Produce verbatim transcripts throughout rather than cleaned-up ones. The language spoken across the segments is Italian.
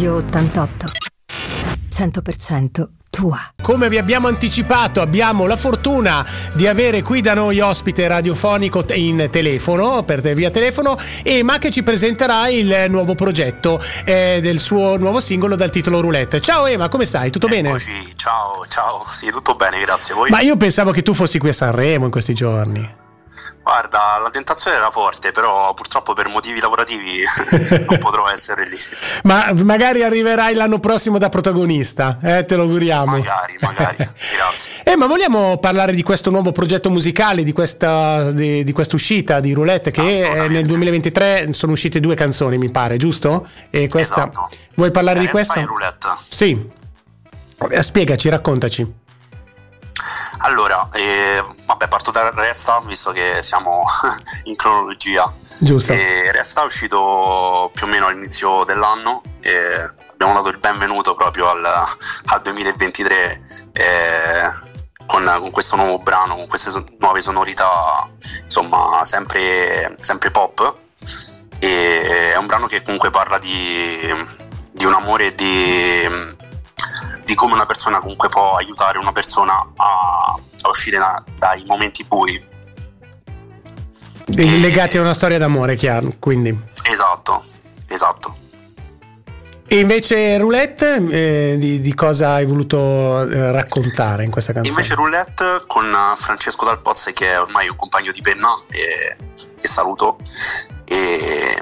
Radio ottantotto, cento per cento tua. Come vi abbiamo anticipato, abbiamo la fortuna di avere qui da noi ospite radiofonico in telefono, per via telefono, Ema, che ci presenterà il nuovo progetto eh, del suo nuovo singolo dal titolo Roulette. Ciao Ema, come stai? Tutto bene? Eccoci, ciao, ciao, sì, tutto bene, grazie a voi. Ma io pensavo che tu fossi qui a Sanremo in questi giorni. Guarda, la tentazione era forte, però purtroppo per motivi lavorativi non potrò essere lì. Ma magari arriverai l'anno prossimo da protagonista, eh? Te lo auguriamo. Magari, magari, grazie. Eh, ma vogliamo parlare di questo nuovo progetto musicale, di questa, di, di questa uscita di Roulette, che nel duemilaventitré sono uscite due canzoni, mi pare, giusto? E questa, esatto. Vuoi parlare eh, di questa? Roulette. Sì. Spiegaci, raccontaci. Allora, eh, vabbè, parto da Resta, visto che siamo in cronologia. Giusto. E Resta è uscito più o meno all'inizio dell'anno e abbiamo dato il benvenuto proprio al, al duemilaventitré eh, con, con questo nuovo brano, con queste son- nuove sonorità, insomma, sempre, sempre pop. E è un brano che comunque parla di, di un amore e di... di come una persona comunque può aiutare una persona a, a uscire da, dai momenti bui. E legati a una storia d'amore, chiaro, quindi. Esatto, esatto. E invece Roulette, eh, di, di cosa hai voluto eh, raccontare in questa canzone? Invece Roulette con Francesco Dal Pozzi, che è ormai un compagno di penna e, che saluto, e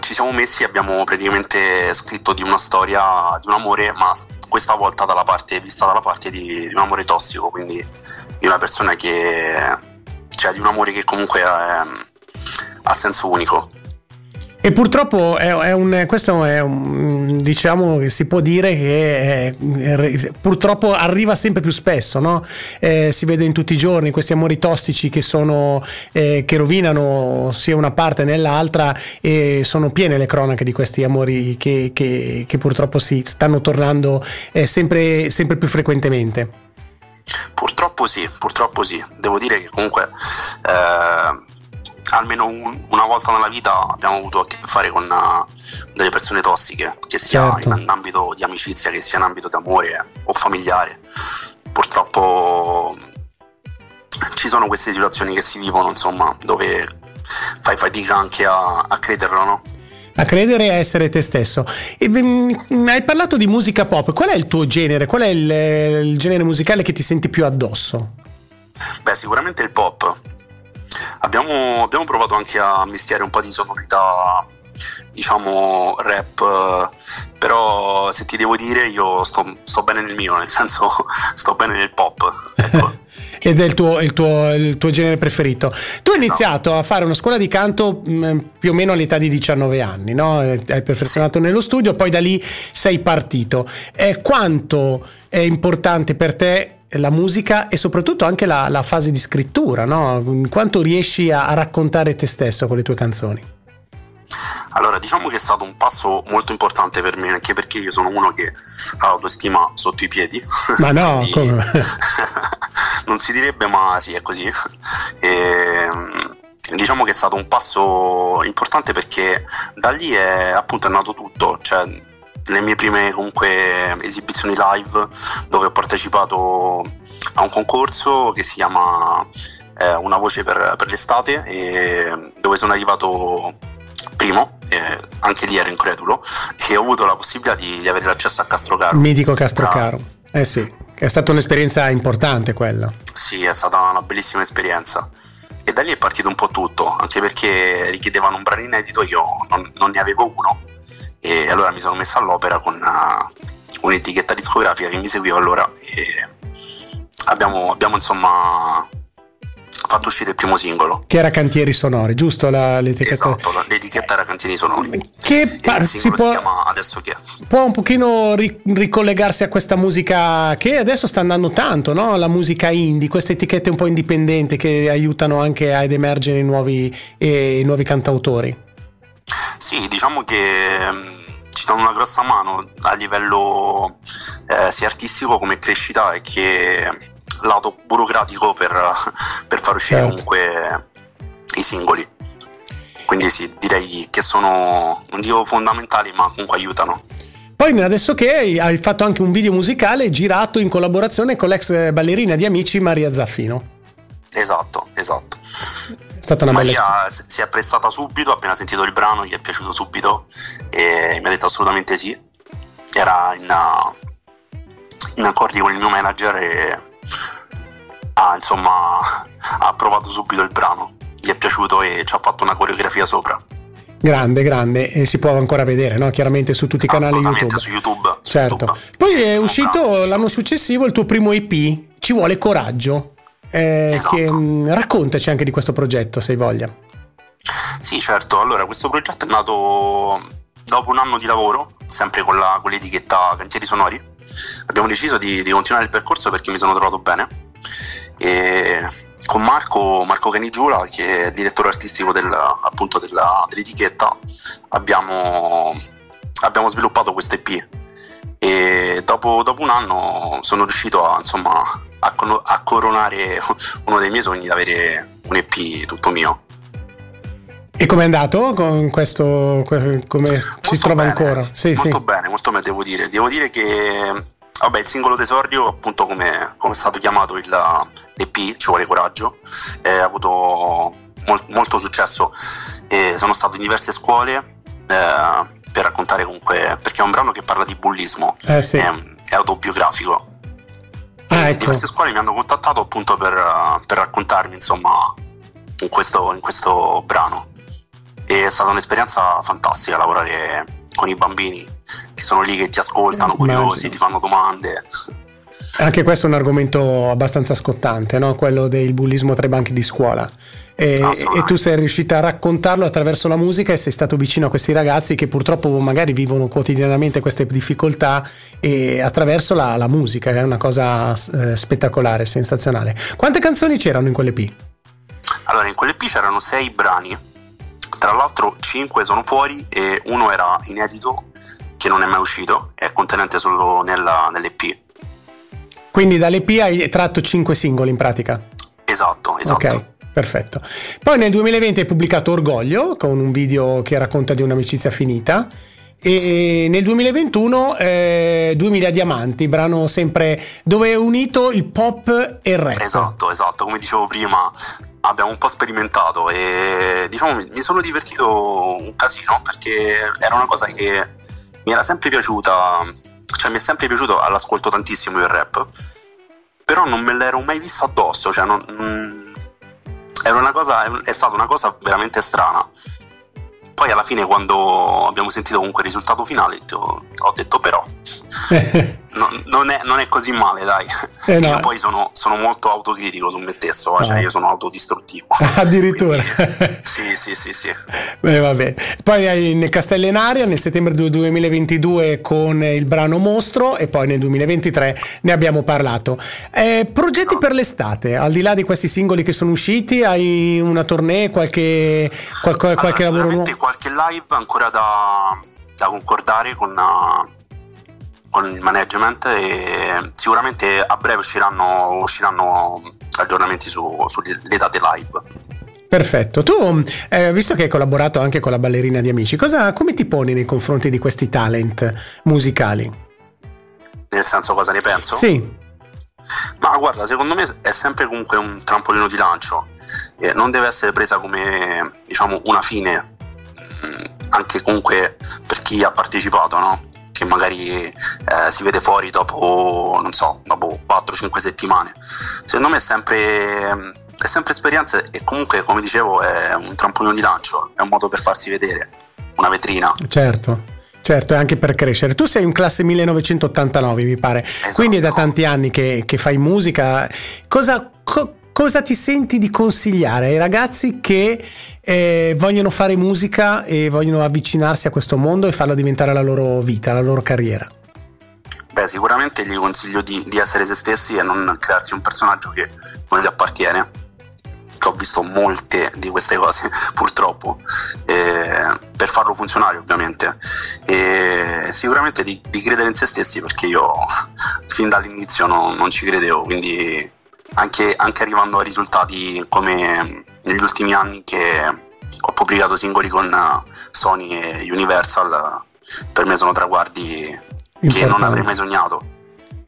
ci siamo messi, abbiamo praticamente scritto di una storia, di un amore, ma questa volta dalla parte vista dalla parte di, di un amore tossico, quindi di una persona che, cioè di un amore che comunque ha senso unico. E purtroppo è, è un questo è un, diciamo che si può dire che è, è, purtroppo arriva sempre più spesso, no? Eh, si vede in tutti i giorni questi amori tossici che sono eh, che rovinano sia una parte né l'altra, e sono piene le cronache di questi amori che, che, che purtroppo si stanno tornando eh, sempre, sempre più frequentemente. Purtroppo sì, purtroppo sì. Devo dire che comunque eh... almeno un, una volta nella vita abbiamo avuto a che fare con uh, delle persone tossiche, che sia certo. in, in ambito di amicizia, che sia in ambito d'amore eh, o familiare. Purtroppo ci sono queste situazioni che si vivono, insomma, dove fai fatica anche a, a crederlo, no? A credere e a essere te stesso. E, mh, hai parlato di musica pop. Qual è il tuo genere? Qual è il, il genere musicale che ti senti più addosso? Beh, sicuramente il pop. Abbiamo, abbiamo provato anche a mischiare un po' di sonorità, diciamo rap, però se ti devo dire io sto, sto bene nel mio, nel senso sto bene nel pop, ecco. Ed è il tuo, il, tuo, il tuo genere preferito. Tu hai iniziato no. a fare una scuola di canto mh, più o meno all'età di diciannove anni, no? Hai perfezionato sì. nello studio, poi da lì sei partito. Eh, quanto è importante per te la musica e soprattutto anche la, la fase di scrittura, no? Quanto riesci a, a raccontare te stesso con le tue canzoni? Allora, diciamo che è stato un passo molto importante per me, anche perché io sono uno che ha autostima sotto i piedi. Ma no, come? Non si direbbe, ma sì, è così. E, diciamo che è stato un passo importante perché da lì è appunto è nato tutto, cioè le mie prime comunque esibizioni live, dove ho partecipato a un concorso che si chiama eh, Una voce per, per l'estate, e dove sono arrivato primo, eh, anche lì ero incredulo, e ho avuto la possibilità di, di avere l'accesso a Castrocaro. Mitico Castrocaro, ah. eh sì, è stata un'esperienza importante quella. Sì, è stata una bellissima esperienza. E da lì è partito un po' tutto, anche perché richiedevano un brano inedito, io non, non ne avevo uno. E allora mi sono messo all'opera con una, un'etichetta discografica che mi seguiva allora, e abbiamo, abbiamo insomma fatto uscire il primo singolo, che era Cantieri Sonori, giusto? La, l'etichetta... Esatto, l'etichetta era Cantieri Sonori, che par- e il singolo si, può, si chiama Adesso Che. Può un pochino ri- ricollegarsi a questa musica che adesso sta andando tanto, no? La musica indie, queste etichette un po' indipendenti che aiutano anche ad emergere i nuovi, eh, i nuovi cantautori. Sì, diciamo che um, ci danno una grossa mano a livello eh, sia artistico come crescita e che lato burocratico per, per far uscire certo. comunque i singoli. Quindi sì, direi che sono, non dico fondamentali, ma comunque aiutano. Poi adesso che hai fatto anche un video musicale girato in collaborazione con l'ex ballerina di Amici Maria Zaffino. Esatto, esatto. È stata una Maria bella... si è prestata subito, appena sentito il brano gli è piaciuto subito e mi ha detto assolutamente sì. Era in, in accordi con il mio manager e ha, insomma, ha approvato subito il brano, gli è piaciuto e ci ha fatto una coreografia sopra. Grande, grande, e si può ancora vedere, no? Chiaramente su tutti i canali YouTube. Su YouTube, certo. YouTube. Poi sì, è uscito l'anno successivo il tuo primo E P, Ci vuole coraggio. Eh, esatto. Che, mh, raccontaci anche di questo progetto, se hai voglia. Sì, certo. Allora, questo progetto è nato dopo un anno di lavoro, sempre con, la, con l'etichetta Cantieri Sonori. Abbiamo deciso di, di continuare il percorso perché mi sono trovato bene. E con Marco, Marco Canigiula, che è direttore artistico del, appunto della, dell'etichetta, abbiamo, abbiamo sviluppato questo E P e dopo, dopo un anno sono riuscito a, insomma, a, con- a coronare uno dei miei sogni di avere un E P tutto mio. E com'è andato con questo? Come molto si trova bene, ancora? Sì, molto sì. bene, molto bene, devo dire. Devo dire che... Vabbè, il singolo d'esordio, appunto, come, come è stato chiamato il, l'E P, Ci vuole coraggio, eh, ha avuto mol, molto successo. Eh, sono stato in diverse scuole eh, per raccontare comunque, perché è un brano che parla di bullismo, eh, sì. eh, è autobiografico. Ah, ecco. Diverse scuole mi hanno contattato appunto per, per raccontarmi, insomma, in questo, in questo brano. E è stata un'esperienza fantastica lavorare con i bambini che sono lì, che ti ascoltano, immagino, curiosi, ti fanno domande. Anche questo è un argomento abbastanza scottante, no? Quello del bullismo tra i banchi di scuola, e, e tu sei riuscita a raccontarlo attraverso la musica e sei stato vicino a questi ragazzi che purtroppo magari vivono quotidianamente queste difficoltà, e attraverso la, la musica, che è una cosa eh, spettacolare, sensazionale. Quante canzoni c'erano in quell'E P? Allora, in quell'E P c'erano sei brani. Tra l'altro cinque sono fuori e uno era inedito, che non è mai uscito, è contenente solo nella, nell'E P. Quindi dall'E P hai tratto cinque singoli in pratica? Esatto, esatto. Ok, perfetto. Poi nel duemilaventi hai pubblicato Orgoglio, con un video che racconta di un'amicizia finita. E nel duemilaventuno eh, duemila Diamanti, brano sempre dove è unito il pop e il rap. Esatto, esatto, come dicevo prima abbiamo un po' sperimentato e diciamo mi sono divertito un casino, perché era una cosa che mi era sempre piaciuta, cioè mi è sempre piaciuto, all'ascolto tantissimo il rap, però non me l'ero mai visto addosso, cioè non, era una cosa, è stata una cosa veramente strana. Poi alla fine, quando abbiamo sentito comunque il risultato finale, ho detto però non, non, è, non è così male, dai. Eh no. Io poi sono, sono molto autocritico su me stesso, no. Cioè io sono autodistruttivo. Addirittura. Quindi, sì, sì, sì, sì. Beh, vabbè. Poi nel Castellinaria nel settembre duemilaventidue con il brano Mostro, e poi nel duemilaventitré ne abbiamo parlato. Eh, progetti no. per l'estate, al di là di questi singoli che sono usciti, hai una tournée, qualche, qualche, allora, qualche lavoro nuovo? Qualche live ancora da, da concordare con, con il management, e sicuramente a breve usciranno, usciranno aggiornamenti su, sulle date live. Perfetto. Tu, eh, visto che hai collaborato anche con la ballerina di Amici, cosa, come ti poni nei confronti di questi talent musicali? Nel senso, cosa ne penso? Sì. Ma guarda, secondo me è sempre comunque un trampolino di lancio, eh, non deve essere presa come, diciamo, una fine, anche comunque per chi ha partecipato, no? Che magari eh, si vede fuori dopo, non so, dopo quattro cinque settimane. Secondo me è sempre, è sempre esperienza, e comunque, come dicevo, è un trampolino di lancio, è un modo per farsi vedere, una vetrina. Certo. Certo, e anche per crescere. Tu sei in classe millenovecentottantanove, mi pare. Esatto. Quindi è da tanti anni che, che fai musica. Cosa, co, cosa ti senti di consigliare ai ragazzi che eh, vogliono fare musica e vogliono avvicinarsi a questo mondo e farlo diventare la loro vita, la loro carriera? Beh, sicuramente gli consiglio di, di essere se stessi e non crearsi un personaggio che non gli appartiene. Che ho visto molte di queste cose, purtroppo, eh, per farlo funzionare ovviamente, e sicuramente di, di credere in se stessi, perché io fin dall'inizio non, non ci credevo, quindi anche, anche arrivando a risultati come negli ultimi anni che ho pubblicato singoli con Sony e Universal, per me sono traguardi importanti, che non avrei mai sognato.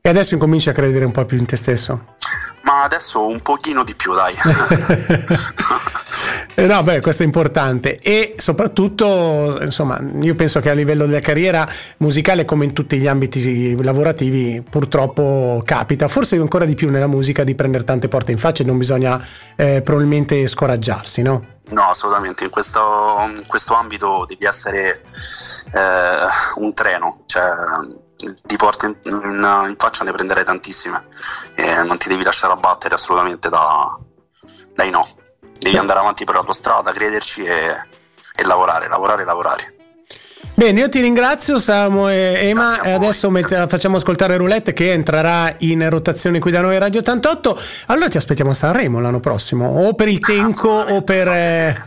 E adesso incominci a credere un po' più in te stesso? Ma adesso un pochino di più, dai. No, beh, questo è importante. E soprattutto, insomma, io penso che a livello della carriera musicale, come in tutti gli ambiti lavorativi, purtroppo capita, forse ancora di più nella musica, di prendere tante porte in faccia, e non bisogna eh, probabilmente scoraggiarsi, no? No, assolutamente, in questo, in questo ambito devi essere eh, un treno, cioè di porte in, in, in faccia ne prenderai tantissime, e non ti devi lasciare abbattere assolutamente da, dai no, devi andare avanti per la tua strada, crederci e, e lavorare, lavorare, lavorare. Bene, io ti ringrazio Samu e Ema, e adesso met- facciamo ascoltare Roulette, che entrerà in rotazione qui da noi Radio ottantotto. Allora ti aspettiamo a Sanremo l'anno prossimo, o per il Tenco ah, o, per, eh,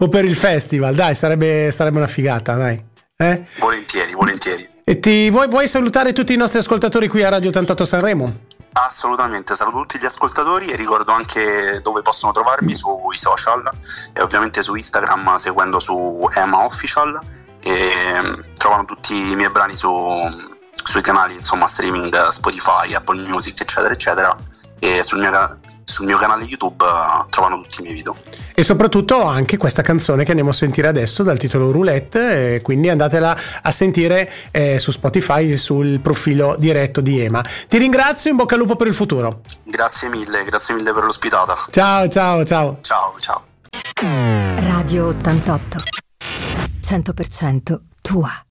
o per il festival, dai, sarebbe, sarebbe una figata, dai. Eh? Volentieri, volentieri. E ti vuoi, vuoi salutare tutti i nostri ascoltatori qui a Radio ottantotto Sanremo? Assolutamente, saluto tutti gli ascoltatori e ricordo anche dove possono trovarmi sui social, e ovviamente su Instagram seguendo su Ema Official, e trovano tutti i miei brani su, sui canali, insomma, streaming Spotify, Apple Music, eccetera eccetera, e sul mio, sul mio canale YouTube trovano tutti i miei video. E soprattutto anche questa canzone che andiamo a sentire adesso, dal titolo Roulette, eh, quindi andatela a sentire eh, su Spotify, sul profilo diretto di Ema. Ti ringrazio, in bocca al lupo per il futuro. Grazie mille, grazie mille per l'ospitata. Ciao, ciao, ciao. Ciao, ciao. Radio ottantotto, cento per cento tua.